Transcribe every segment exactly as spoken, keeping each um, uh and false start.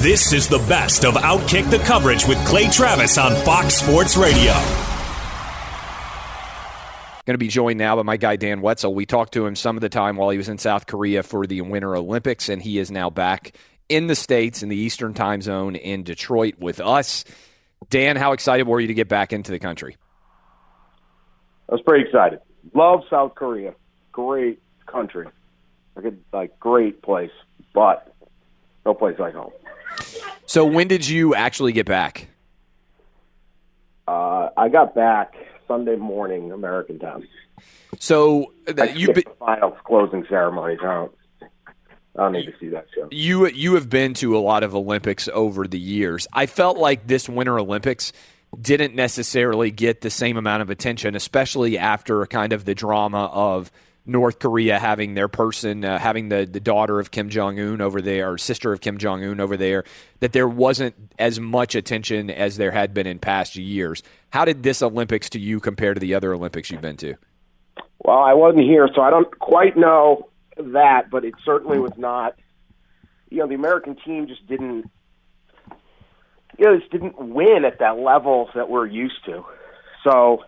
This is the best of Outkick the coverage with Clay Travis on Fox Sports Radio. Going to be joined now by my guy Dan Wetzel. We talked to him some of the time while he was in South Korea for the Winter Olympics, and he is now back in the States in the Eastern time zone in Detroit with us. Dan, how excited were you to get back into the country? I was pretty excited. Love South Korea. Great country. Like, great place, but no place like home. So when did you actually get back? Uh, I got back Sunday morning, American time. So that you've been the finals closing ceremonies. I don't, I don't need to see that show. You you have been to a lot of Olympics over the years. I felt like this Winter Olympics didn't necessarily get the same amount of attention, especially after kind of the drama of North Korea having their person, uh, having the, the daughter of Kim Jong-un over there, or sister of Kim Jong-un over there, that there wasn't as much attention as there had been in past years. How did this Olympics to you compare to the other Olympics you've been to? Well, I wasn't here, so I don't quite know that, but it certainly was not. You know, the American team just didn't, you know, just didn't win at that level that we're used to. So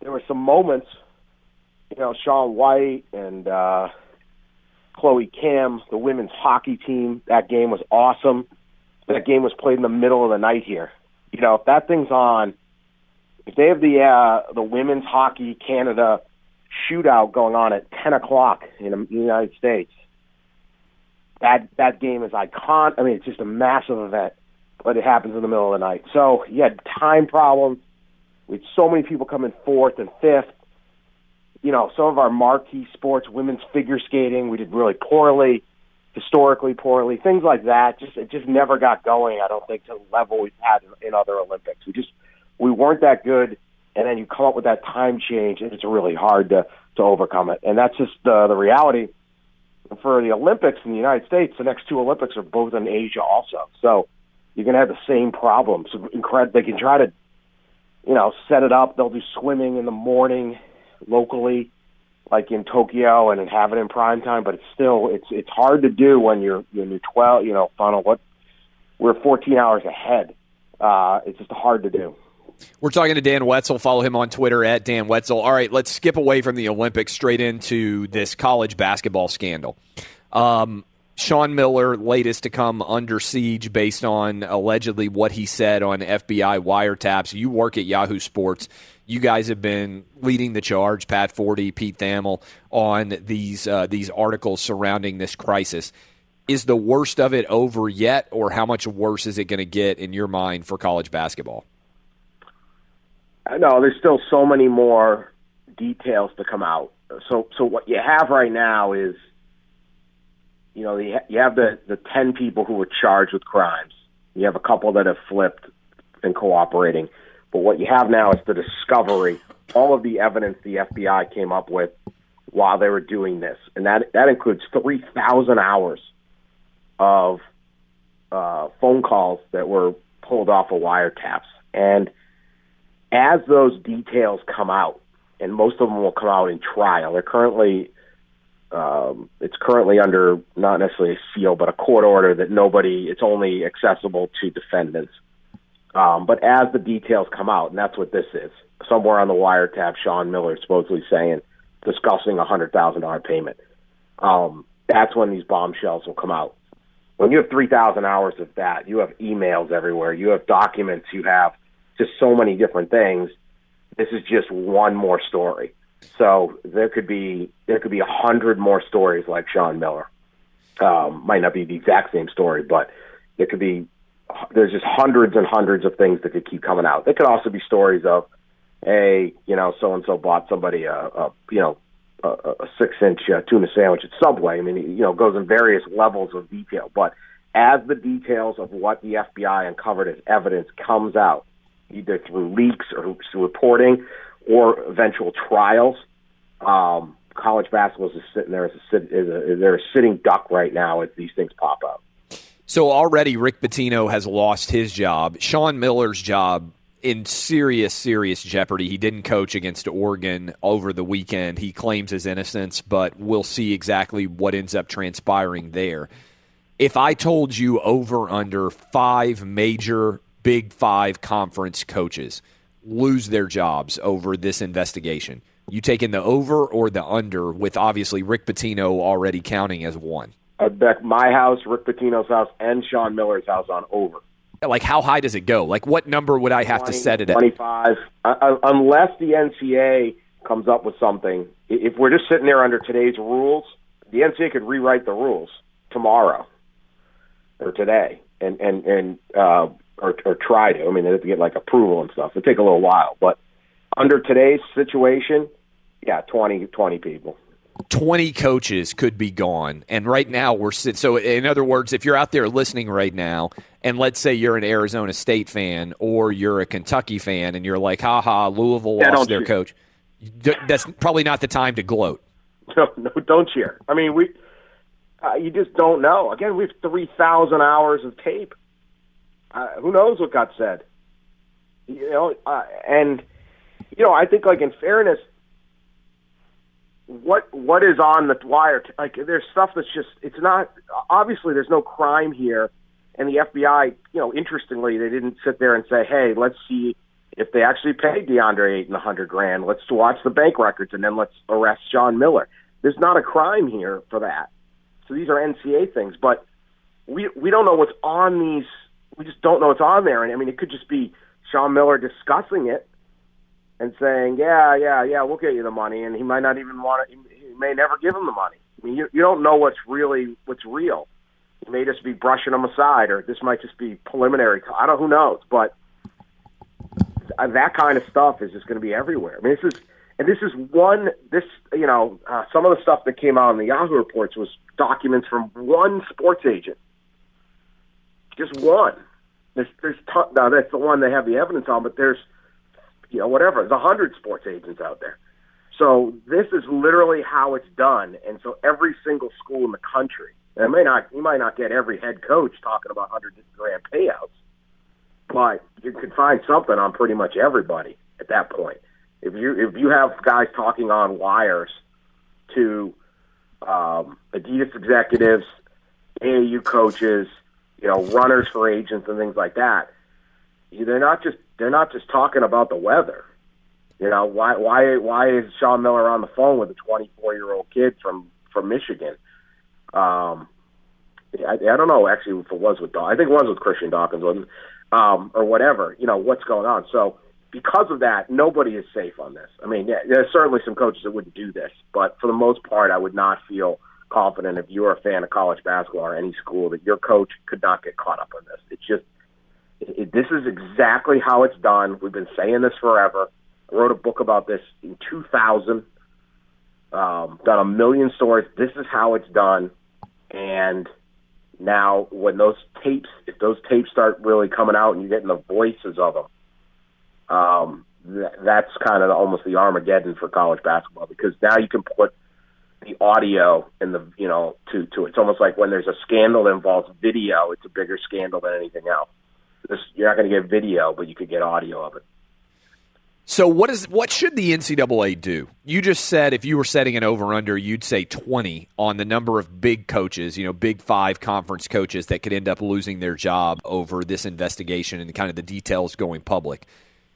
there were some moments. You know, Sean White and uh, Chloe Kim, the women's hockey team, that game was awesome. That game was played in the middle of the night here. You know, if that thing's on, if they have the uh, the women's hockey Canada shootout going on at ten o'clock in the United States, that that game is iconic. I mean, it's just a massive event, but it happens in the middle of the night. So you had time problems with so many people coming fourth and fifth. You know, some of our marquee sports, women's figure skating, we did really poorly, historically poorly, things like that. Just it just never got going, I don't think, to the level we've had in, in other Olympics. We just we weren't that good, and then you come up with that time change, and it's really hard to, to overcome it. And that's just uh, the reality. For the Olympics in the United States, the next two Olympics are both in Asia also. So you're going to have the same problems. Incred- they can try to, you know, set it up. They'll do swimming in the morning locally, like in Tokyo, and have it in prime time, but it's still it's it's hard to do when you're when you're twelve. You know, funnel what we're fourteen hours ahead. Uh, it's just hard to do. We're talking to Dan Wetzel. Follow him on Twitter at Dan Wetzel. All right, let's skip away from the Olympics straight into this college basketball scandal. Um, Sean Miller, latest to come under siege based on allegedly what he said on F B I wiretaps. You work at Yahoo Sports. You guys have been leading the charge, Pat Forde, Pete Thamel, on these uh, these articles surrounding this crisis. is the worst of it over yet, or how much worse is it going to get in your mind for college basketball? No, there's still so many more details to come out. So, so what you have right now is, you know, you have the, the ten people who were charged with crimes. You have a couple that have flipped and cooperating. But what you have now is the discovery, all of the evidence the F B I came up with while they were doing this. And that, that includes three thousand hours of uh, phone calls that were pulled off of wiretaps. And as those details come out, and most of them will come out in trial, they're currently... Um, it's currently under not necessarily a seal, but a court order that nobody, it's only accessible to defendants. Um, but as the details come out, and that's what this is, somewhere on the wiretap, Sean Miller supposedly saying, discussing a one hundred thousand dollars payment. Um, that's when these bombshells will come out. When you have three thousand hours of that, you have emails everywhere, you have documents, you have just so many different things. This is just one more story. So there could be there could be a hundred more stories like Sean Miller. Um, might not be the exact same story, but there could be there's just hundreds and hundreds of things that could keep coming out. There could also be stories of, hey, you know, so and so bought somebody a, a you know a, a six inch uh, tuna sandwich at Subway. I mean, it, you know, goes in various levels of detail. But as the details of what the F B I uncovered as evidence comes out, either through leaks or through reporting, or eventual trials, um, college basketball is just sitting there as a, is a, they're a sitting duck right now as these things pop up. So already Rick Pitino has lost his job. Sean Miller's job in serious, serious jeopardy. He didn't coach against Oregon over the weekend. He claims his innocence, but we'll see exactly what ends up transpiring there. If I told you over under five major Big Five conference coaches lose their jobs over this investigation, you taking the over or the under, with obviously Rick Pitino already counting as one? I bet my house, Rick Pitino's house, and Sean Miller's house on over. Like, how high does it go? Like, what number would I have twenty, to set it at? twenty-five. Uh, unless the N C A A comes up with something. If we're just sitting there under today's rules, the N C A A could rewrite the rules tomorrow or today and, and, and uh, Or, or try to. I mean, they have to get, like, approval and stuff. It'll take a little while. But under today's situation, yeah, twenty, twenty people. twenty coaches could be gone. And right now we're sitting. So, in other words, if you're out there listening right now, and let's say you're an Arizona State fan or you're a Kentucky fan, and you're like, ha-ha, Louisville yeah, lost their cheer. coach. That's probably not the time to gloat. No, no don't cheer. I mean, we uh, you just don't know. Again, we have three thousand hours of tape. Uh, who knows what got said, you know? Uh, and you know, I think, like, in fairness, what what is on the wire? T- like, there's stuff that's just it's not obviously there's no crime here, and the F B I, you know, interestingly, they didn't sit there and say, hey, let's see if they actually paid DeAndre Ayton a hundred grand. Let's watch the bank records and then let's arrest Sean Miller. There's not a crime here for that. So these are N C A A things, but we we don't know what's on these. We just don't know what's on there. And I mean, it could just be Sean Miller discussing it and saying, yeah, yeah, yeah, we'll get you the money. And he might not even want it. He may never give him the money. I mean, you, you don't know what's really, what's real. He may just be brushing them aside, or this might just be preliminary. I don't, who knows, but that kind of stuff is just going to be everywhere. I mean, this is, and this is one, this, you know, uh, some of the stuff that came out in the Yahoo reports was documents from one sports agent. Just one. There's, there's t- now that's the one they have the evidence on, but there's, you know, whatever. There's a hundred sports agents out there. So this is literally how it's done. And so every single school in the country, and it may not, you might not get every head coach talking about hundred grand payouts, but you can find something on pretty much everybody at that point. If you if you have guys talking on wires to um, Adidas executives, A A U coaches, you know, runners for agents and things like that. They're not just they're not just talking about the weather. You know, why why why is Sean Miller on the phone with a twenty-four year old kid from from Michigan? Um, I, I don't know actually if it was with Dawkins. I think it was with Christian Dawkins, wasn't it? Um, or whatever. You know what's going on. So because of that, nobody is safe on this. I mean, there's certainly some coaches that wouldn't do this, but for the most part, I would not feel confident, if you're a fan of college basketball or any school, that your coach could not get caught up on this. It's just, it, this is exactly how it's done. We've been saying this forever. I wrote a book about this in two thousand, um, done a million stories. This is how it's done. And now when those tapes, if those tapes start really coming out and you're getting the voices of them, um, th- that's kind of almost the Armageddon for college basketball, because now you can put the audio and the, you know, to, to, it's almost like when there's a scandal that involves video, it's a bigger scandal than anything else. This, you're not going to get video, but you could get audio of it. So what is what should the N C double A do? You just said if you were setting an over-under, you'd say twenty on the number of big coaches, you know, big five conference coaches that could end up losing their job over this investigation and kind of the details going public.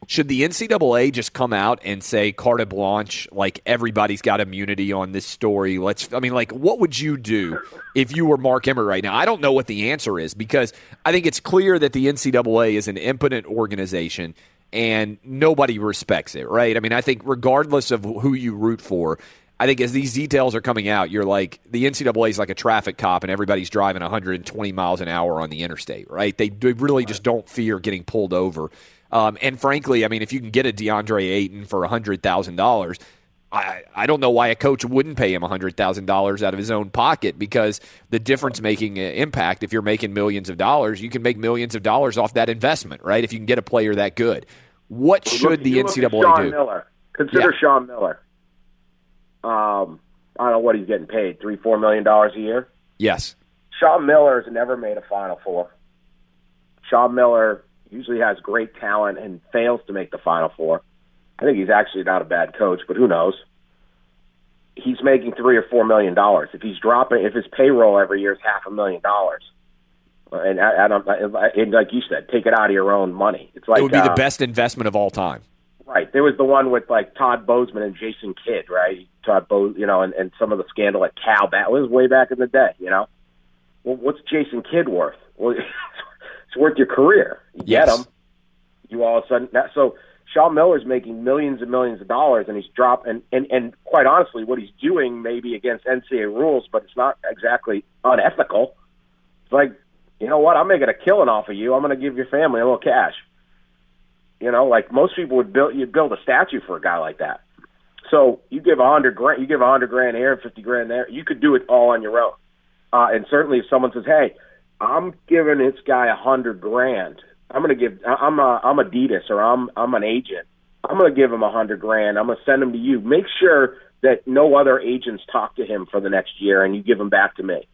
Should the N C double A just come out and say carte blanche, like everybody's got immunity on this story? Let's, I mean, like, what would you do if you were Mark Emmert right now? I don't know what the answer is, because I think it's clear that the N C double A is an impotent organization and nobody respects it, right? I mean, I think regardless of who you root for, I think as these details are coming out, you're like, the N C double A is like a traffic cop and everybody's driving one hundred twenty miles an hour on the interstate, right? They, they really just don't fear getting pulled over. Um, and frankly, I mean, if you can get a DeAndre Ayton for one hundred thousand dollars, I, I don't know why a coach wouldn't pay him one hundred thousand dollars out of his own pocket, because the difference-making impact, if you're making millions of dollars, you can make millions of dollars off that investment, right, if you can get a player that good. What well, should the N C double A do? Sean Miller. Consider yeah. Sean Miller. Um, I don't know what he's getting paid, three, four million dollars a year? Yes. Sean Miller has never made a Final Four. Sean Miller usually has great talent and fails to make the Final Four. I think he's actually not a bad coach, but who knows? He's making three or four million dollars. If he's dropping, if his payroll every year is half a million dollars, and I, I don't, and like you said, take it out of your own money. It's like it would be uh, the best investment of all time. Right. There was the one with like Todd Bozeman and Jason Kidd, right? Todd Bo, you know, and, and some of the scandal at Cal. That was way back in the day, you know. Well, what's Jason Kidd worth? Well, it's worth your career. You yes. get him. You all of a sudden so. Sean Miller's making millions and millions of dollars, and he's dropped, and, and, and quite honestly, what he's doing may be against N C double A rules, but it's not exactly unethical. It's like, you know what, I'm making a killing off of you. I'm going to give your family a little cash. You know, like most people would build, you'd build a statue for a guy like that. So you give a hundred grand, you give a hundred grand here, fifty grand there. You could do it all on your own. Uh, and certainly, if someone says, "Hey, I'm giving this guy a hundred grand." I'm going to give, I'm a, I'm Adidas or I'm, I'm an agent. I'm going to give him a hundred grand. I'm going to send him to you. Make sure that no other agents talk to him for the next year, and you give him back to me.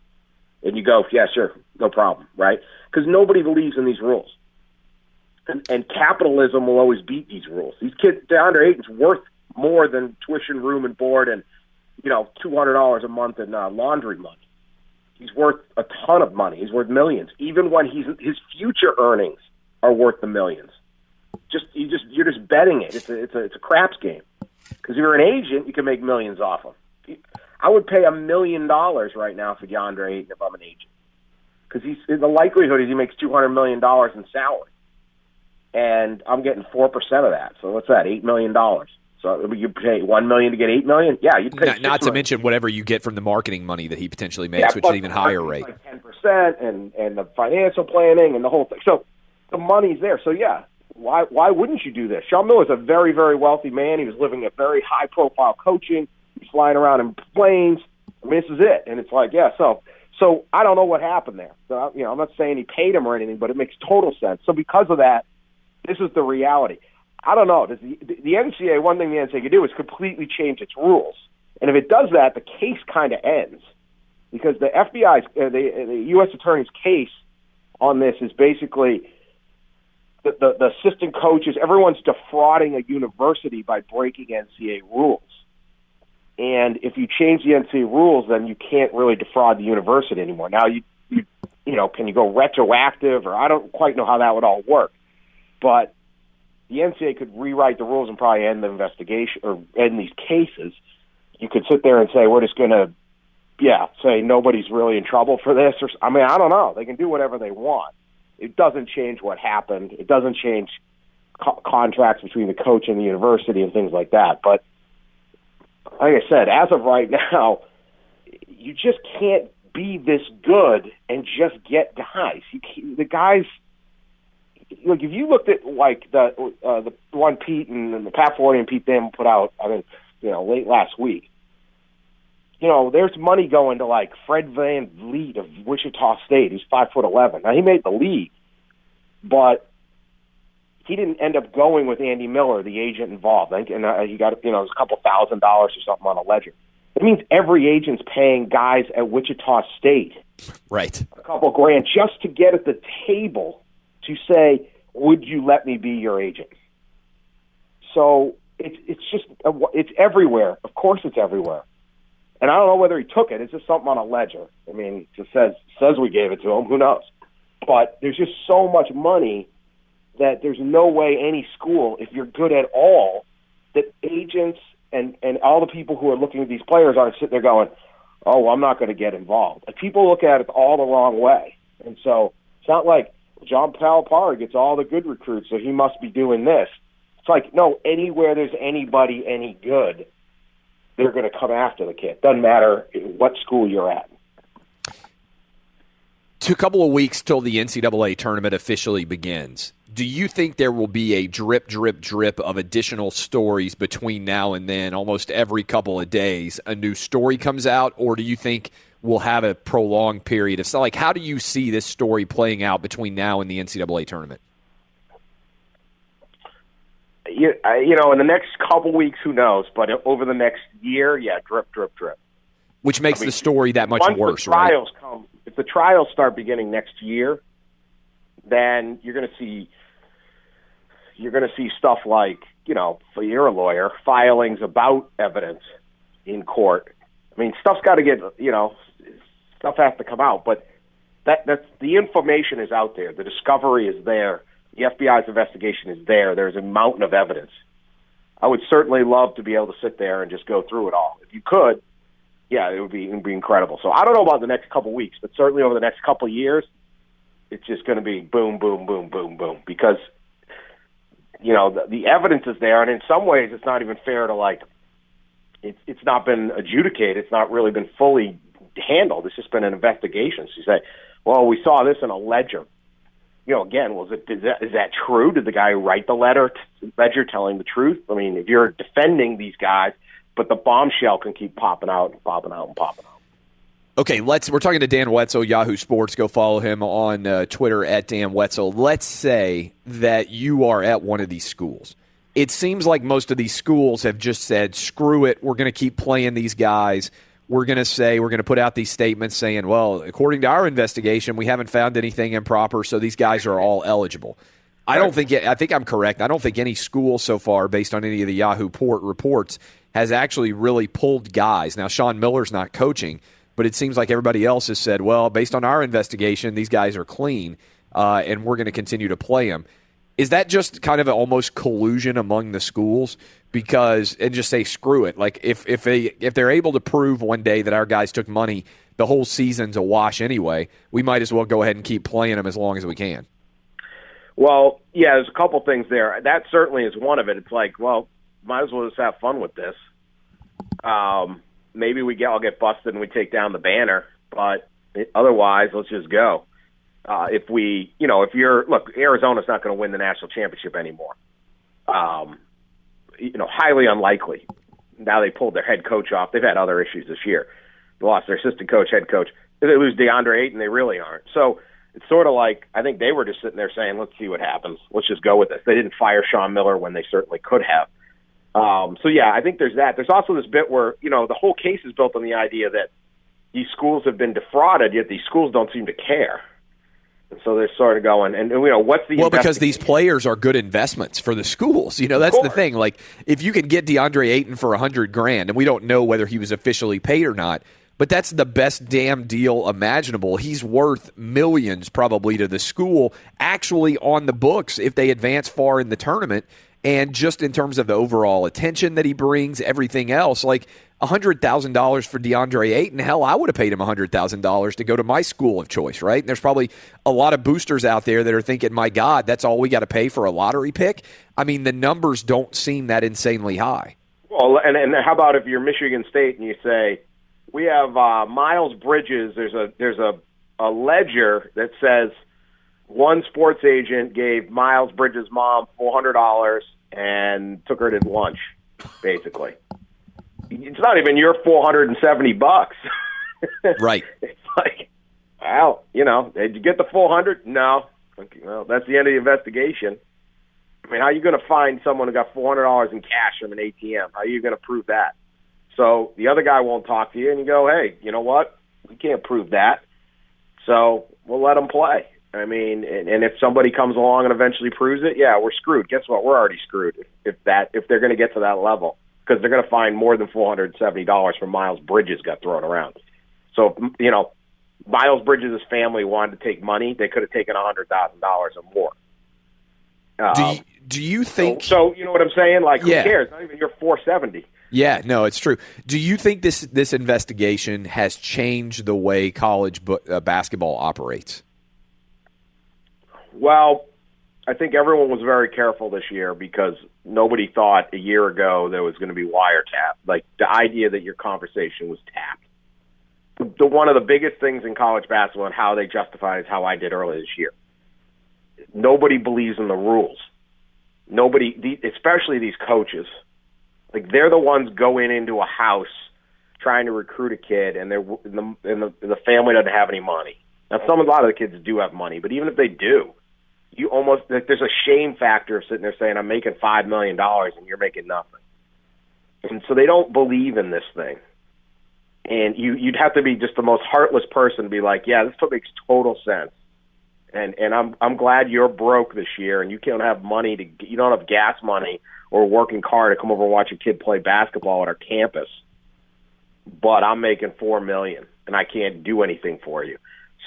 And you go, yeah, sure. No problem. Right. Because nobody believes in these rules, and, and capitalism will always beat these rules. These kids, DeAndre Ayton's worth more than tuition, room and board, and, you know, two hundred dollars a month in uh, laundry money. He's worth a ton of money. He's worth millions. Even when he's, his future earnings are worth the millions. Just you just you're just betting it. It's a it's a it's a craps game. Because if you're an agent, you can make millions off him. I would pay a million dollars right now for DeAndre Ayton if I'm an agent, because he's the likelihood is he makes two hundred million dollars in salary, and I'm getting four percent of that. So what's that? Eight million dollars. So you pay one million to get eight million. Yeah, you pay. Not, not to mention whatever you get from the marketing money that he potentially makes, yeah, which is even higher rate. Like ten percent and and the financial planning and the whole thing. So the money's there. So, yeah, why why wouldn't you do this? Sean Miller's a very, very wealthy man. He was living a very high-profile coaching. He's flying around in planes. I mean, this is it. And it's like, yeah, so so I don't know what happened there. So, you know, I'm not saying he paid him or anything, but it makes total sense. So because of that, this is the reality. I don't know. Does the, the N C double A, one thing the N C double A can do is completely change its rules. And if it does that, the case kind of ends, because the F B I's, uh, the, the U S Attorney's case on this is basically – The, the, the assistant coaches, everyone's defrauding a university by breaking N C double A rules. And if you change the N C double A rules, then you can't really defraud the university anymore. Now, you you, you know, can you go retroactive? Or I don't quite know how that would all work. But the N C double A could rewrite the rules and probably end the investigation or end these cases. You could sit there and say, we're just going to, yeah, say nobody's really in trouble for this. Or I mean, I don't know. They can do whatever they want. It doesn't change what happened. It doesn't change co- contracts between the coach and the university and things like that. But like I said, as of right now, you just can't be this good and just get guys. You, the guys, like if you looked at like the uh, the one Pete and, and the Pat Forde and Pete Thamel put out, I mean, you know, late last week. You know, there's money going to like Fred VanVleet of Wichita State, who's five foot eleven. Now he made the league, but he didn't end up going with Andy Miller, the agent involved. I think, and uh, he got you know it was a couple thousand dollars or something on a ledger. It means every agent's paying guys at Wichita State, right, a couple grand just to get at the table to say, "Would you let me be your agent?" So it's it's just it's everywhere. Of course, it's everywhere. And I don't know whether he took it. It's just something on a ledger. I mean, it just says says we gave it to him. Who knows? But there's just so much money that there's no way any school, if you're good at all, that agents and, and all the people who are looking at these players aren't sitting there going, oh, well, I'm not going to get involved. Like, people look at it all the wrong way. And so it's not like John Calipari gets all the good recruits, so he must be doing this. It's like, no, anywhere there's anybody any good, they're going to come after the kid. Doesn't matter what school you're at. To a couple of weeks till the N C double A tournament officially begins, do you think there will be a drip, drip, drip of additional stories between now and then? Almost every couple of days, a new story comes out, or do you think we'll have a prolonged period of like? How do you see this story playing out between now and the N C double A tournament? You, you know, in the next couple weeks, who knows? But over the next year, yeah, drip, drip, drip. Which makes I mean, the story that much worse, the trials right? Come, if the trials start beginning next year, then you're going to see you're going to see stuff like, you know, for you're a lawyer, filings about evidence in court. I mean, stuff's got to get, you know, stuff has to come out. But that that's the information is out there. The discovery is there. The F B I's investigation is there. There's a mountain of evidence. I would certainly love to be able to sit there and just go through it all. If you could, yeah, it would be, it would be incredible. So I don't know about the next couple of weeks, but certainly over the next couple of years, it's just going to be boom, boom, boom, boom, boom. Because, you know, the, the evidence is there, and in some ways it's not even fair to, like, it's it's not been adjudicated. It's not really been fully handled. It's just been an investigation. So you say, well, we saw this in a ledger. You know, again, was it is that, is that true? Did the guy write the letter, ledger telling the truth? I mean, if you're defending these guys, but the bombshell can keep popping out and popping out and popping out. Okay, let's. We're talking to Dan Wetzel, Yahoo Sports. Go follow him on uh, Twitter at Dan Wetzel. Let's say that you are at one of these schools. It seems like most of these schools have just said, "Screw it, we're going to keep playing these guys." We're going to say, we're going to put out these statements saying, well, according to our investigation, we haven't found anything improper, so these guys are all eligible. I don't think, I think I'm correct. I don't think any school so far, based on any of the Yahoo Port reports, has actually really pulled guys. Now, Sean Miller's not coaching, but it seems like everybody else has said, well, based on our investigation, these guys are clean, uh, and we're going to continue to play them. Is that just kind of an almost collusion among the schools? Because and just say screw it. Like if if they if they're able to prove one day that our guys took money, the whole season's a wash anyway. We might as well go ahead and keep playing them as long as we can. Well, yeah, there's a couple things there. That certainly is one of it. It's like, well, might as well just have fun with this. Um, maybe we get all get busted and we take down the banner, but it, otherwise, let's just go. Uh, if we, you know, if you're, look, Arizona's not going to win the national championship anymore. Um, you know, highly unlikely. Now they pulled their head coach off. They've had other issues this year. They lost their assistant coach, head coach. If they lose DeAndre Ayton, they really aren't. So it's sort of like, I think they were just sitting there saying, let's see what happens. Let's just go with this. They didn't fire Sean Miller when they certainly could have. Um, so, yeah, I think there's that. There's also this bit where, you know, the whole case is built on the idea that these schools have been defrauded, yet these schools don't seem to care. And so they're sort of going, and, you know, what's the well, because these players are good investments for the schools. You know, that's the thing. Like, if you can get DeAndre Ayton for a hundred grand, and we don't know whether he was officially paid or not, but that's the best damn deal imaginable. He's worth millions probably to the school, actually on the books if they advance far in the tournament. And just in terms of the overall attention that he brings, everything else, like one hundred thousand dollars for DeAndre Ayton, hell, I would have paid him one hundred thousand dollars to go to my school of choice, right? And there's probably a lot of boosters out there that are thinking, my God, that's all we got to pay for a lottery pick? I mean, the numbers don't seem that insanely high. Well, and, and how about if you're Michigan State and you say, we have uh, Miles Bridges. There's a there's a, a ledger that says one sports agent gave Miles Bridges' mom four hundred dollars and took her to lunch, basically. It's not even your four hundred seventy bucks. Right. It's like, well, you know, did you get the four hundred? No. Okay, well, that's the end of the investigation. I mean, how are you going to find someone who got four hundred dollars in cash from an A T M? How are you going to prove that? So the other guy won't talk to you, and you go, hey, you know what? We can't prove that. So we'll let them play. I mean, and, and if somebody comes along and eventually proves it, yeah, we're screwed. Guess what? We're already screwed if, if that if they're going to get to that level, because they're going to find more than four hundred seventy dollars from Miles Bridges got thrown around. So, you know, Miles Bridges' family wanted to take money. They could have taken one hundred thousand dollars or more. Um, do, you, do you think... So, so, you know what I'm saying? Like, yeah. Who cares? Not even your four hundred seventy dollars. Yeah, no, it's true. Do you think this, this investigation has changed the way college b- uh, basketball operates? Well, I think everyone was very careful this year because nobody thought a year ago there was going to be wiretap. Like, the idea that your conversation was tapped. The one of the biggest things in college basketball and how they justify is how I did earlier this year. Nobody believes in the rules. Nobody, the, especially these coaches, like they're the ones going into a house trying to recruit a kid, and, they're, and, the, and the, the family doesn't have any money. Now, some a lot of the kids do have money, but even if they do, you almost like, there's a shame factor of sitting there saying, "I'm making five million dollars and you're making nothing," and so they don't believe in this thing. And you, you'd have to be just the most heartless person to be like, yeah, this makes total sense. And and I'm I'm glad you're broke this year and you can't have money to you don't have gas money or a working car to come over and watch a kid play basketball at our campus. But I'm making four million and I can't do anything for you.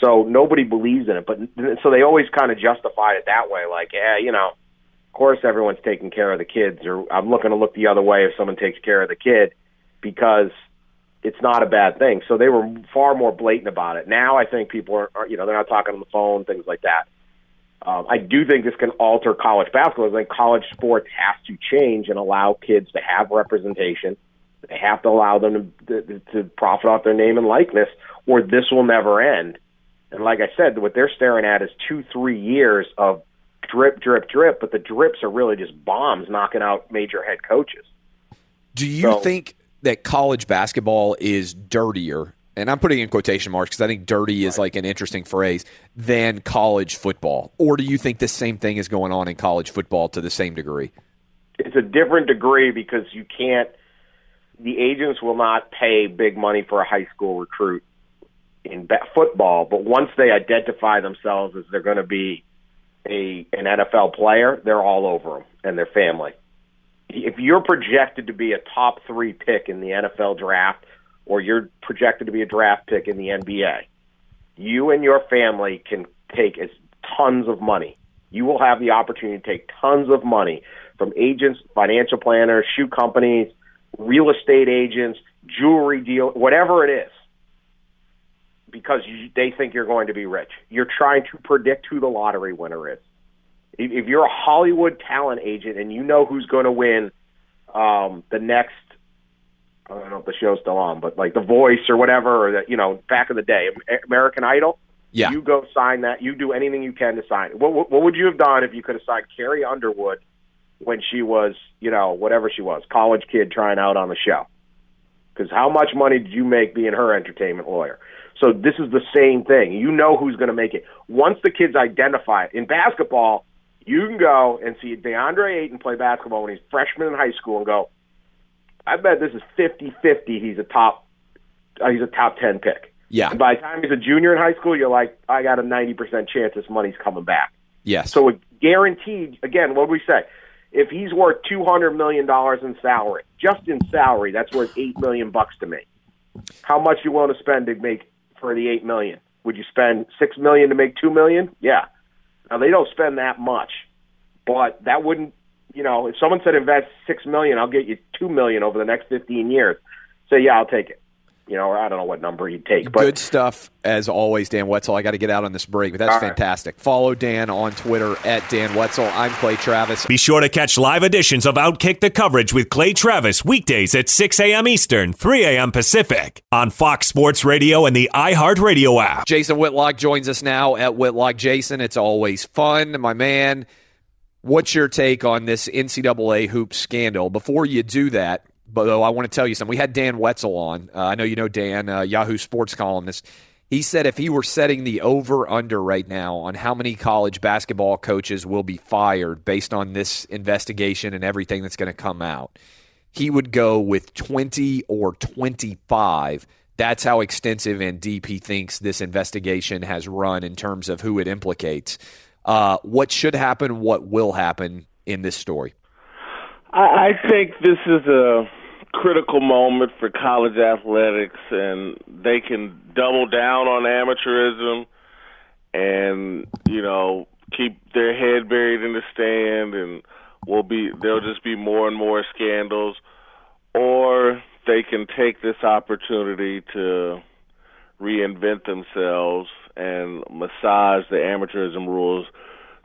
So nobody believes in it. But so they always kind of justify it that way, like, yeah, you know, of course everyone's taking care of the kids, or I'm looking to look the other way if someone takes care of the kid because it's not a bad thing. So they were far more blatant about it. Now I think people are, are you know, they're not talking on the phone, things like that. Um, I do think this can alter college basketball. I think college sports has to change and allow kids to have representation. They have to allow them to, to, to profit off their name and likeness, or this will never end. And like I said, what they're staring at is two, three years of drip, drip, drip, but the drips are really just bombs knocking out major head coaches. Do you so, think... that college basketball is dirtier, and I'm putting in quotation marks because I think dirty is like an interesting phrase, than college football? Or do you think the same thing is going on in college football to the same degree? It's a different degree because you can't – the agents will not pay big money for a high school recruit in football, but once they identify themselves as they're going to be a an N F L player, they're all over them and their family. If you're projected to be a top three pick in the N F L draft, or you're projected to be a draft pick in the N B A, you and your family can take as tons of money. You will have the opportunity to take tons of money from agents, financial planners, shoe companies, real estate agents, jewelry deal, whatever it is, because you, they think you're going to be rich. You're trying to predict who the lottery winner is. If you're a Hollywood talent agent and you know who's going to win um, the next, I don't know if the show's still on, but like The Voice or whatever, or that, you know, back in the day, American Idol, yeah. You go sign that. You do anything you can to sign it. What, what, what would you have done if you could have signed Carrie Underwood when she was, you know, whatever she was, college kid trying out on the show? Because how much money did you make being her entertainment lawyer? So this is the same thing. You know who's going to make it. Once the kids identify it, in basketball, you can go and see DeAndre Ayton play basketball when he's freshman in high school and go, I bet this is fifty-fifty he's a top uh, he's a top ten pick. Yeah. And by the time he's a junior in high school, you're like, I got a ninety percent chance this money's coming back. Yes. So it guaranteed, again, what do we say? If he's worth two hundred million dollars in salary, just in salary, that's worth eight million dollars bucks to me. How much you willing to spend to make for the eight million dollars? Would you spend six million dollars to make two million dollars? Yeah. Now, they don't spend that much, but that wouldn't, you know, if someone said invest six million dollars, I'll get you two million dollars over the next fifteen years, say, so, yeah, I'll take it. you know, or I don't know what number you'd take. But good stuff, as always, Dan Wetzel. I got to get out on this break, but that's fantastic. Right. Follow Dan on Twitter at Dan Wetzel. I'm Clay Travis. Be sure to catch live editions of Outkick the coverage with Clay Travis weekdays at six a.m. Eastern, three a.m. Pacific on Fox Sports Radio and the iHeartRadio app. Jason Whitlock joins us now at Whitlock. Jason, it's always fun, my man. What's your take on this N C double A hoop scandal? Before you do that, but I want to tell you something. We had Dan Wetzel on. Uh, I know you know Dan, uh, Yahoo Sports columnist. He said if he were setting the over-under right now on how many college basketball coaches will be fired based on this investigation and everything that's going to come out, he would go with twenty or twenty-five. That's how extensive and deep he thinks this investigation has run in terms of who it implicates. Uh, what should happen, what will happen in this story? I think this is a critical moment for college athletics, and they can double down on amateurism and, you know, keep their head buried in the sand, and we'll be there'll just be more and more scandals. Or they can take this opportunity to reinvent themselves and massage the amateurism rules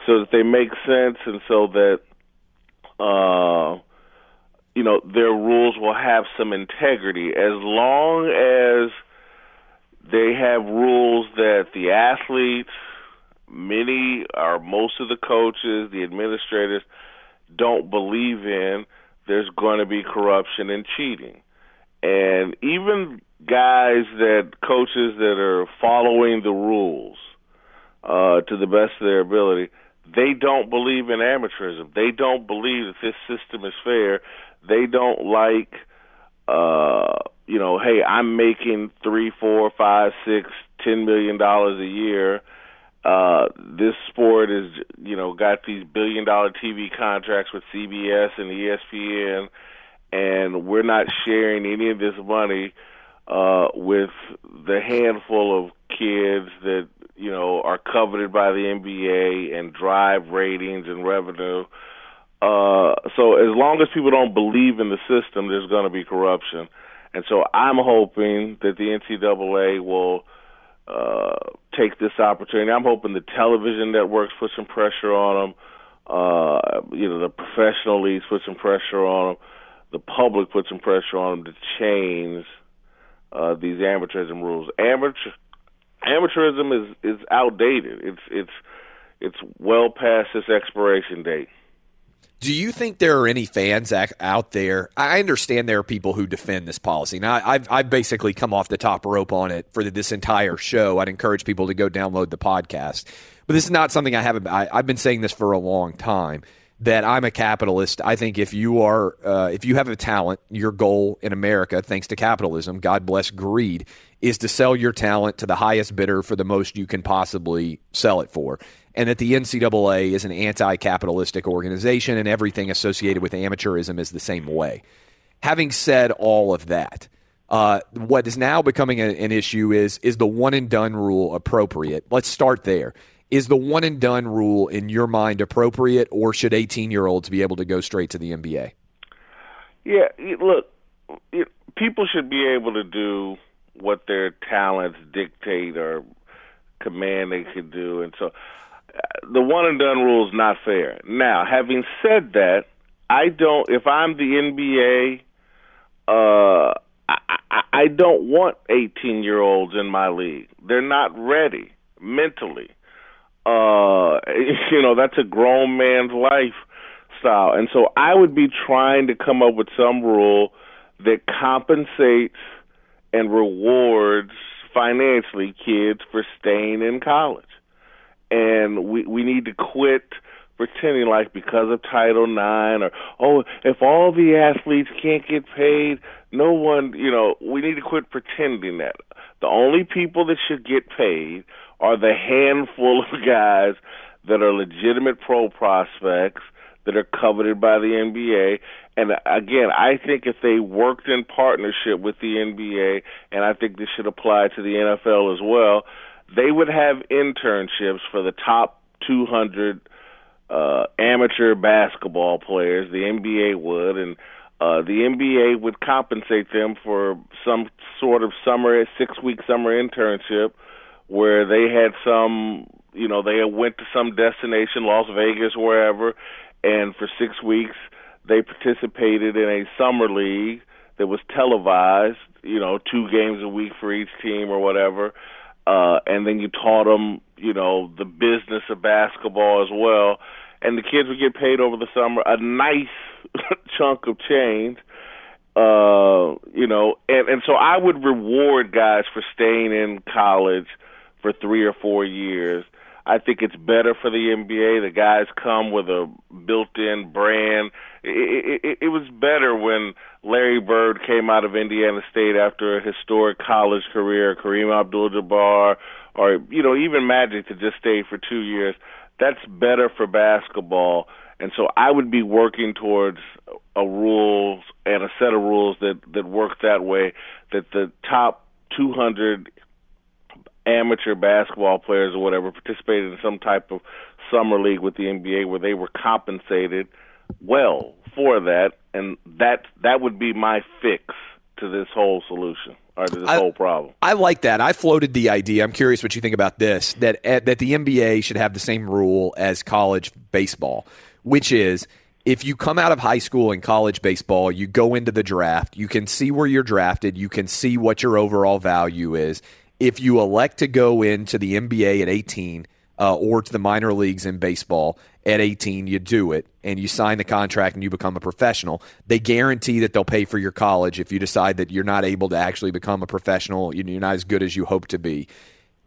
so that they make sense and so that Uh, you know, their rules will have some integrity. As long as they have rules that the athletes, many or most of the coaches, the administrators, don't believe in, there's going to be corruption and cheating. And even guys that, coaches that are following the rules uh, to the best of their ability, they don't believe in amateurism. They don't believe that this system is fair. They don't like, uh, you know, hey, I'm making three, four, five, six, ten million dollars a year. Uh, this sport is, you know, got these billion-dollar T V contracts with C B S and E S P N, and we're not sharing any of this money uh, with the handful of kids that, you know, are coveted by the N B A and drive ratings and revenue. Uh, so as long as people don't believe in the system, there's going to be corruption. And so I'm hoping that the N C double A will uh, take this opportunity. I'm hoping the television networks put some pressure on them. Uh, you know, the professional leagues put some pressure on them. The public put some pressure on them to change uh, these amateurism rules. Amateur. Amateurism is, is outdated. It's it's it's well past its expiration date. Do you think there are any fans out there? I understand there are people who defend this policy. Now, I've, I've basically come off the top rope on it for this entire show. I'd encourage people to go download the podcast. But this is not something I haven't – I've been saying this for a long time, that I'm a capitalist. I think if you are uh, if you have a talent, your goal in America, thanks to capitalism, God bless greed, is to sell your talent to the highest bidder for the most you can possibly sell it for. And that the N C double A is an anti-capitalistic organization, and everything associated with amateurism is the same way. Having said all of that, uh, what is now becoming a, an issue is, is the one-and-done rule appropriate? Let's start there. Is the one-and-done rule, in your mind, appropriate, or should eighteen-year-olds be able to go straight to the N B A? Yeah, look, it, people should be able to do what their talents dictate or command they could do. And so the one-and-done rule is not fair. Now, having said that, I don't – if I'm the N B A, uh, I, I, I don't want eighteen-year-olds in my league. They're not ready mentally. Uh, you know, that's a grown man's lifestyle. And so I would be trying to come up with some rule that compensates and rewards financially kids for staying in college. And we, we need to quit pretending like because of Title nine or, oh, if all the athletes can't get paid, no one, you know, we need to quit pretending that. The only people that should get paid are the handful of guys that are legitimate pro prospects that are coveted by the N B A. And, again, I think if they worked in partnership with the N B A, and I think this should apply to the N F L as well, they would have internships for the top two hundred uh, amateur basketball players. The N B A would, and Uh, the N B A would compensate them for some sort of summer, six-week summer internship where they had some, you know, they went to some destination, Las Vegas, wherever, and for six weeks they participated in a summer league that was televised, you know, two games a week for each team or whatever, uh, and then you taught them, you know, the business of basketball as well. And the kids would get paid over the summer a nice chunk of change, uh, you know. And, and so I would reward guys for staying in college for three or four years. I think it's better for the N B A. The guys come with a built-in brand. It, it, it was better when Larry Bird came out of Indiana State after a historic college career, Kareem Abdul-Jabbar, or, you know, even Magic that just stayed for two years. That's better for basketball, and so I would be working towards a rules and a set of rules that, that work that way, that the top two hundred amateur basketball players or whatever participated in some type of summer league with the N B A where they were compensated well for that, and that that would be my fix to this whole solution. This I, whole problem. I like that. I floated the idea. I'm curious what you think about this, that that the N B A should have the same rule as college baseball, which is if you come out of high school in college baseball, you go into the draft, you can see where you're drafted, you can see what your overall value is. If you elect to go into the N B A at eighteen uh, or to the minor leagues in baseball at eighteen, you do it, and you sign the contract and you become a professional. They guarantee that they'll pay for your college if you decide that you're not able to actually become a professional, you're not as good as you hope to be.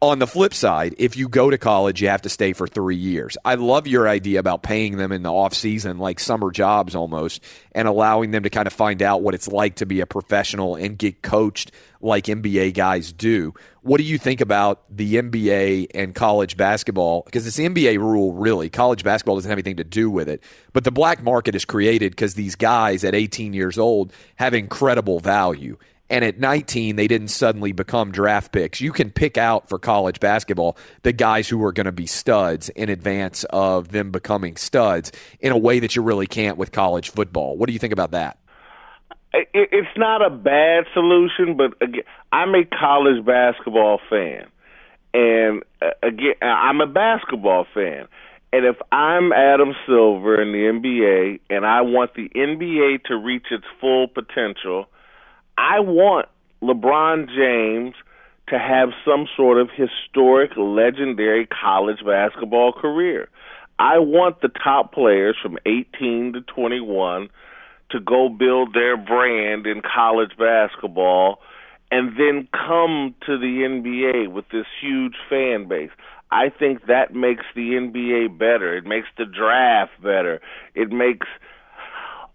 On the flip side, if you go to college, you have to stay for three years. I love your idea about paying them in the offseason, like summer jobs almost, and allowing them to kind of find out what it's like to be a professional and get coached like N B A guys do. What do you think about the N B A and college basketball? Because it's the N B A rule, really. College basketball doesn't have anything to do with it. But the black market is created because these guys at eighteen years old have incredible value. And at nineteen, they didn't suddenly become draft picks. You can pick out for college basketball the guys who are going to be studs in advance of them becoming studs in a way that you really can't with college football. What do you think about that? It's not a bad solution, but again, I'm a college basketball fan. And again, I'm a basketball fan. And if I'm Adam Silver in the N B A and I want the N B A to reach its full potential, I want LeBron James to have some sort of historic, legendary college basketball career. I want the top players from eighteen to twenty-one to go build their brand in college basketball and then come to the N B A with this huge fan base. I think that makes the N B A better. It makes the draft better. It makes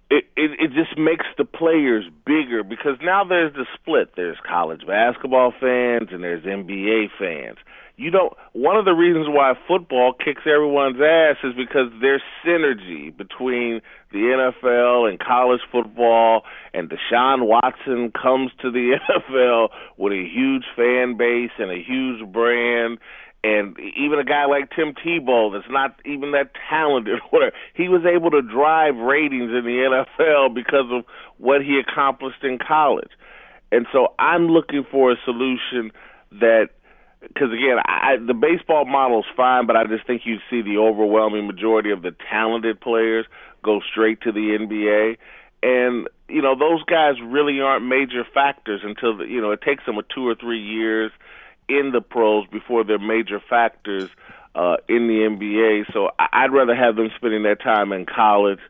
it, it, it just makes the players bigger because now there's the split. There's college basketball fans and there's N B A fans. You don't. One of the reasons why football kicks everyone's ass is because there's synergy between the N F L and college football, and Deshaun Watson comes to the N F L with a huge fan base and a huge brand, and even a guy like Tim Tebow that's not even that talented, whatever, he was able to drive ratings in the N F L because of what he accomplished in college. And so I'm looking for a solution that, because, again, I, the baseball model is fine, but I just think you'd see the overwhelming majority of the talented players go straight to the N B A. And, you know, those guys really aren't major factors until, the, you know, it takes them a two or three years in the pros before they're major factors uh, in the N B A. So I'd rather have them spending their time in college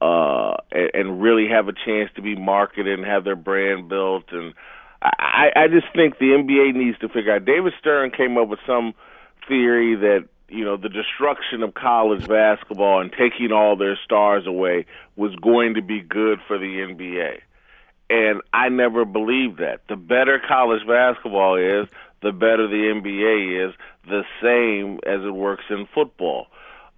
uh, and, and really have a chance to be marketed and have their brand built and, I, I just think the N B A needs to figure out. David Stern came up with some theory that, you know, the destruction of college basketball and taking all their stars away was going to be good for the N B A. And I never believed that. The better college basketball is, the better the N B A is, the same as it works in football.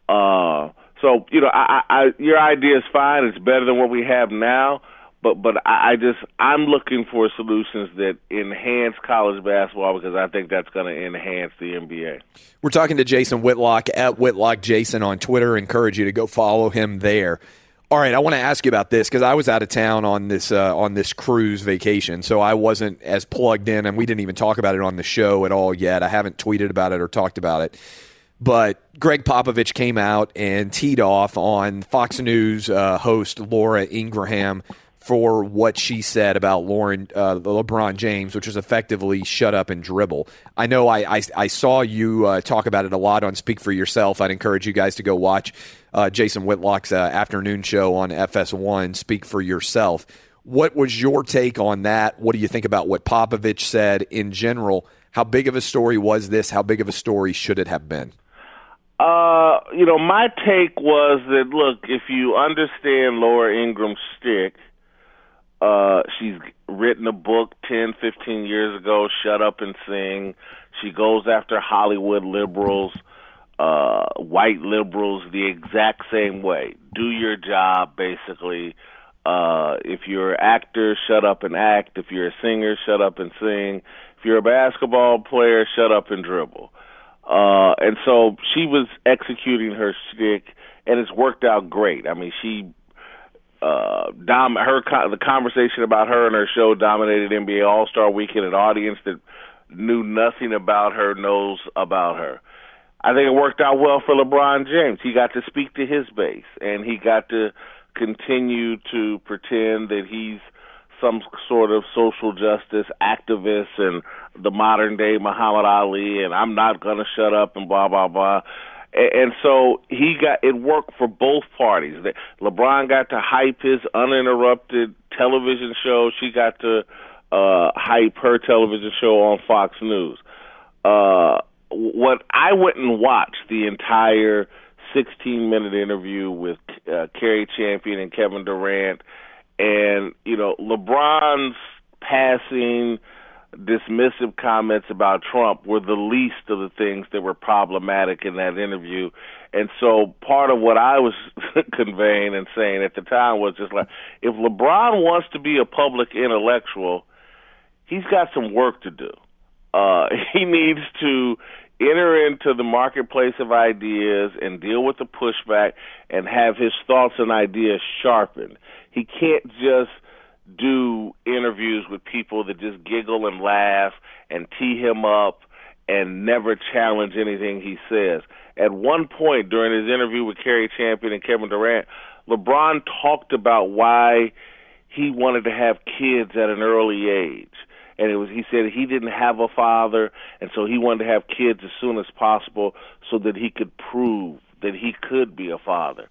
Uh, so, you know, I, I, your idea is fine. It's better than what we have now. But but I just I'm looking for solutions that enhance college basketball because I think that's going to enhance the N B A. We're talking to Jason Whitlock at Whitlock Jason on Twitter. Encourage you to go follow him there. All right, I want to ask you about this because I was out of town on this uh, on this cruise vacation, so I wasn't as plugged in, and we didn't even talk about it on the show at all yet. I haven't tweeted about it or talked about it. But Greg Popovich came out and teed off on Fox News uh, host Laura Ingraham for what she said about Lauren, uh, LeBron James, which was effectively shut up and dribble. I know I, I, I saw you uh, talk about it a lot on Speak for Yourself. I'd encourage you guys to go watch uh, Jason Whitlock's uh, afternoon show on F S one, Speak for Yourself. What was your take on that? What do you think about what Popovich said in general? How big of a story was this? How big of a story should it have been? Uh, you know, my take was that, look, if you understand Laura Ingram's shtick, Uh, she's written a book ten, fifteen years ago, Shut Up and Sing. She goes after Hollywood liberals, uh, white liberals, the exact same way. Do your job, basically. Uh, if you're an actor, shut up and act. If you're a singer, shut up and sing. If you're a basketball player, shut up and dribble. Uh, and so she was executing her shtick, and it's worked out great. I mean, she... Uh, dom- her co- the conversation about her and her show dominated N B A All-Star Weekend. An audience that knew nothing about her knows about her. I think it worked out well for LeBron James. He got to speak to his base, and he got to continue to pretend that he's some sort of social justice activist and the modern-day Muhammad Ali, and I'm not going to shut up and blah, blah, blah. And so he got it worked for both parties. LeBron got to hype his uninterrupted television show. She got to uh, hype her television show on Fox News. Uh, what I went and watched the entire sixteen-minute interview with uh, Cari Champion and Kevin Durant, and you know LeBron's passing, dismissive comments about Trump were the least of the things that were problematic in that interview. And so part of what I was conveying and saying at the time was just like, if LeBron wants to be a public intellectual, he's got some work to do. Uh, he needs to enter into the marketplace of ideas and deal with the pushback and have his thoughts and ideas sharpened. He can't just do interviews with people that just giggle and laugh and tee him up and never challenge anything he says. At one point during his interview with Cari Champion and Kevin Durant, LeBron talked about why he wanted to have kids at an early age. And it was, he said he didn't have a father, and so he wanted to have kids as soon as possible so that he could prove that he could be a father.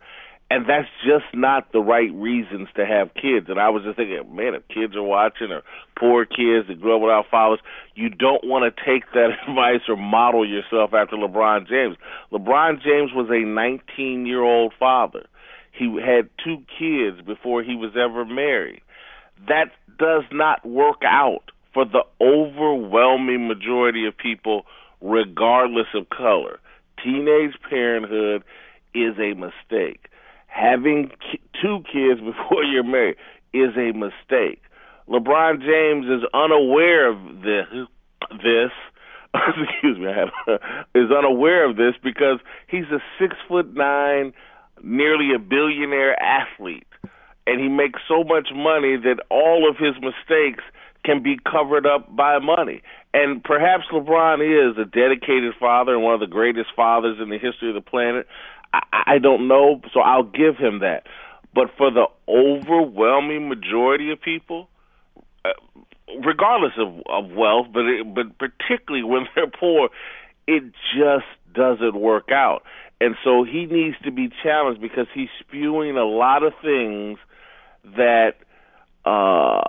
And that's just not the right reasons to have kids. And I was just thinking, man, if kids are watching or poor kids that grow up without fathers, you don't want to take that advice or model yourself after LeBron James. LeBron James was a nineteen-year-old father. He had two kids before he was ever married. That does not work out for the overwhelming majority of people, regardless of color. Teenage parenthood is a mistake. Having two kids before you're married is a mistake. LeBron James is unaware of this. this excuse me, I have, is unaware of this because he's a six foot nine, nearly a billionaire athlete, and he makes so much money that all of his mistakes can be covered up by money. And perhaps LeBron is a dedicated father and one of the greatest fathers in the history of the planet. I don't know, so I'll give him that. But for the overwhelming majority of people, regardless of, of wealth, but it, but particularly when they're poor, it just doesn't work out. And so he needs to be challenged because he's spewing a lot of things that uh,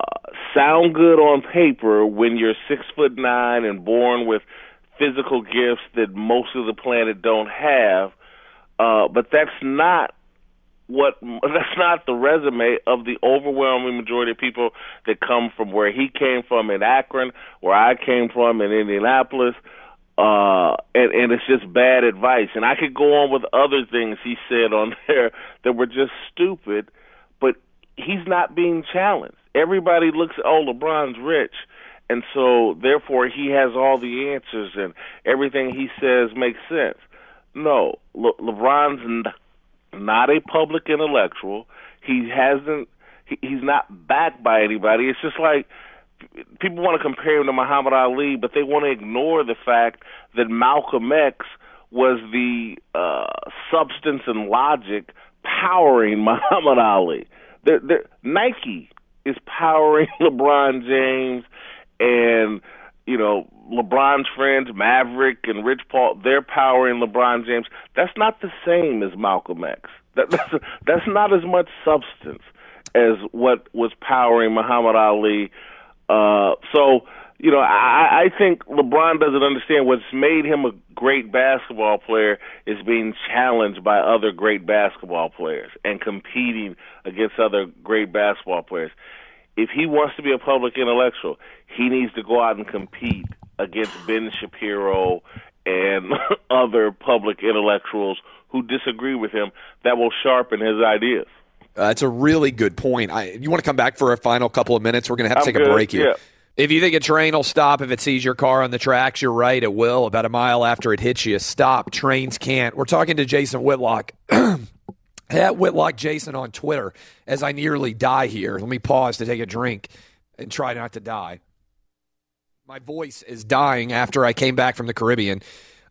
sound good on paper when you're six foot nine and born with physical gifts that most of the planet don't have. Uh, but that's not what that's not the resume of the overwhelming majority of people that come from where he came from in Akron, where I came from in Indianapolis, uh, and, and it's just bad advice. And I could go on with other things he said on there that were just stupid, but he's not being challenged. Everybody looks at, oh, LeBron's rich, and so therefore he has all the answers and everything he says makes sense. No, Le- LeBron's n- not a public intellectual. He hasn't. He, he's not backed by anybody. It's just like people want to compare him to Muhammad Ali, but they want to ignore the fact that Malcolm X was the uh, substance and logic powering Muhammad Ali. They're, they're, Nike is powering LeBron James, and you know, LeBron's friends, Maverick and Rich Paul, they're powering LeBron James. That's not the same as Malcolm X. That, that's, that's not as much substance as what was powering Muhammad Ali. Uh, so, you know, I, I think LeBron doesn't understand what's made him a great basketball player is being challenged by other great basketball players and competing against other great basketball players. If he wants to be a public intellectual, he needs to go out and compete against Ben Shapiro and other public intellectuals who disagree with him. That will sharpen his ideas. Uh, that's a really good point. I, you want to come back for a final couple of minutes? We're going to have to I'm take good. a break here. Yeah. If you think a train will stop if it sees your car on the tracks, you're right, it will. About a mile after it hits you, stop. Trains can't. We're talking to Jason Whitlock. At Whitlock Jason on Twitter, as I nearly die here. Let me pause to take a drink and try not to die. My voice is dying after I came back from the Caribbean.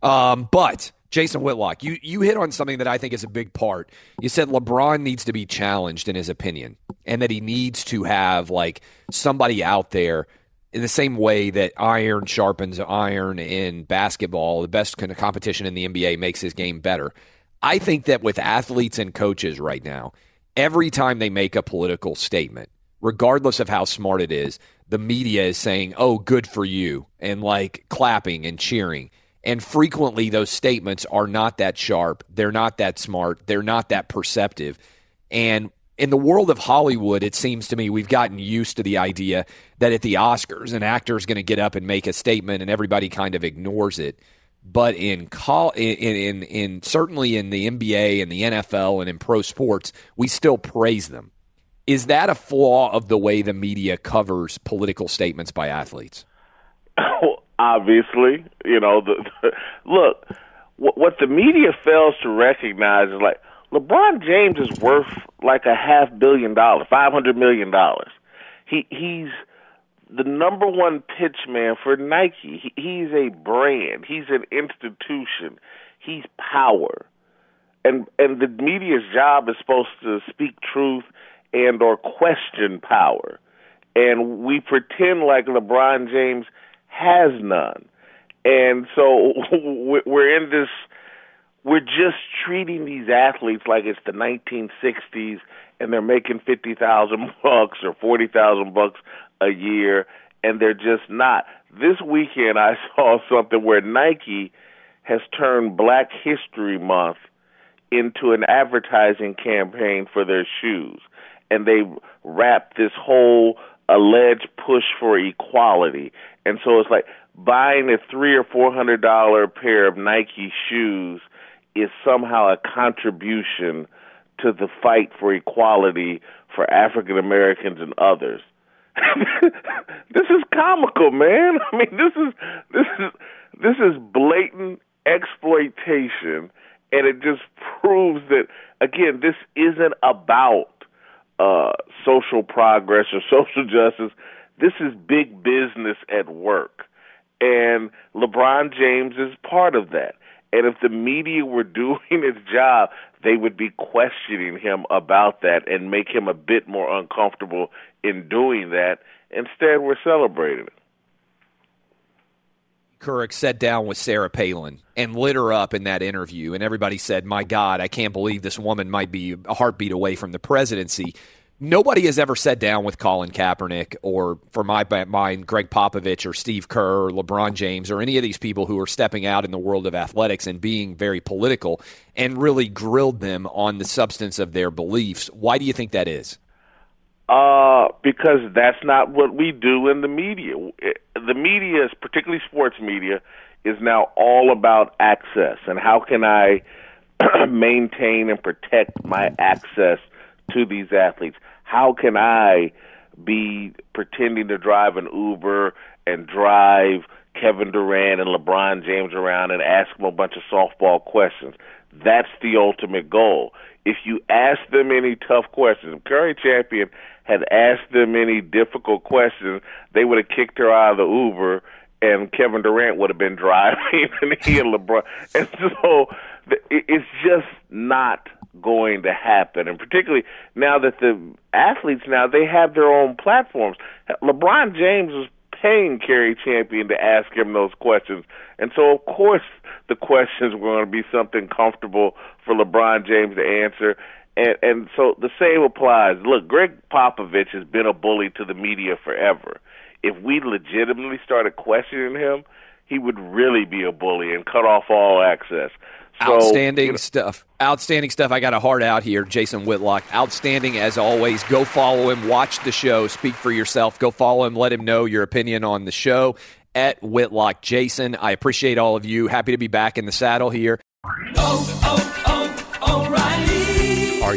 Um, but, Jason Whitlock, you, you hit on something that I think is a big part. You said LeBron needs to be challenged in his opinion and that he needs to have, like, somebody out there in the same way that iron sharpens iron in basketball. The best kind of competition in the N B A makes his game better. I think that with athletes and coaches right now, every time they make a political statement, regardless of how smart it is, the media is saying, oh, good for you, and like clapping and cheering. And frequently those statements are not that sharp. They're not that smart. They're not that perceptive. And in the world of Hollywood, it seems to me we've gotten used to the idea that at the Oscars, an actor is going to get up and make a statement and everybody kind of ignores it. But in, col- in in in certainly in the N B A and the N F L and in pro sports, we still praise them. Is that a flaw of the way the media covers political statements by athletes? Well, obviously, you know. The, the, look, what, what the media fails to recognize is like LeBron James is worth like a half billion dollars, five hundred million dollars. He he's. the number one pitch man for Nike. He, he's a brand. He's an institution. He's power. And and the media's job is supposed to speak truth and or question power. And we pretend like LeBron James has none. And so we're in this, we're just treating these athletes like it's the nineteen sixties and they're making fifty thousand bucks or forty thousand bucks a year, and they're just not. This weekend I saw something where Nike has turned Black History Month into an advertising campaign for their shoes, and they wrapped this whole alleged push for equality. And so it's like buying a three or four hundred dollar pair of Nike shoes is somehow a contribution to the fight for equality for African Americans and others. This is comical, man. I mean, this is this is this is blatant exploitation, and it just proves that again, this isn't about uh, social progress or social justice. This is big business at work, and LeBron James is part of that. And if the media were doing its job, they would be questioning him about that and make him a bit more uncomfortable in doing that. Instead, we're celebrating it. Couric sat down with Sarah Palin and lit her up in that interview, and everybody said, my God, I can't believe this woman might be a heartbeat away from the presidency. Nobody has ever sat down with Colin Kaepernick or, for my mind, Greg Popovich or Steve Kerr or LeBron James or any of these people who are stepping out in the world of athletics and being very political and really grilled them on the substance of their beliefs. Why do you think that is? Uh, because that's not what we do in the media. The media, particularly sports media, is now all about access and how can I maintain and protect my access to these athletes. How can I be pretending to drive an Uber and drive Kevin Durant and LeBron James around and ask them a bunch of softball questions? That's the ultimate goal. If you ask them any tough questions, if Cari Champion had asked them any difficult questions, they would have kicked her out of the Uber, and Kevin Durant would have been driving, and he and LeBron. And so it's just not going to happen. And particularly now that the athletes now, they have their own platforms. LeBron James was paying Cari Champion to ask him those questions. And so, of course, the questions were going to be something comfortable for LeBron James to answer. And, and so the same applies. Look, Greg Popovich has been a bully to the media forever. If we legitimately started questioning him, he would really be a bully and cut off all access. So, Outstanding you know. stuff. Outstanding stuff. I got a heart out here, Jason Whitlock. Outstanding as always. Go follow him. Watch the show. Speak for yourself. Go follow him. Let him know your opinion on the show at Whitlock. Jason, I appreciate all of you. Happy to be back in the saddle here. Oh, oh. Are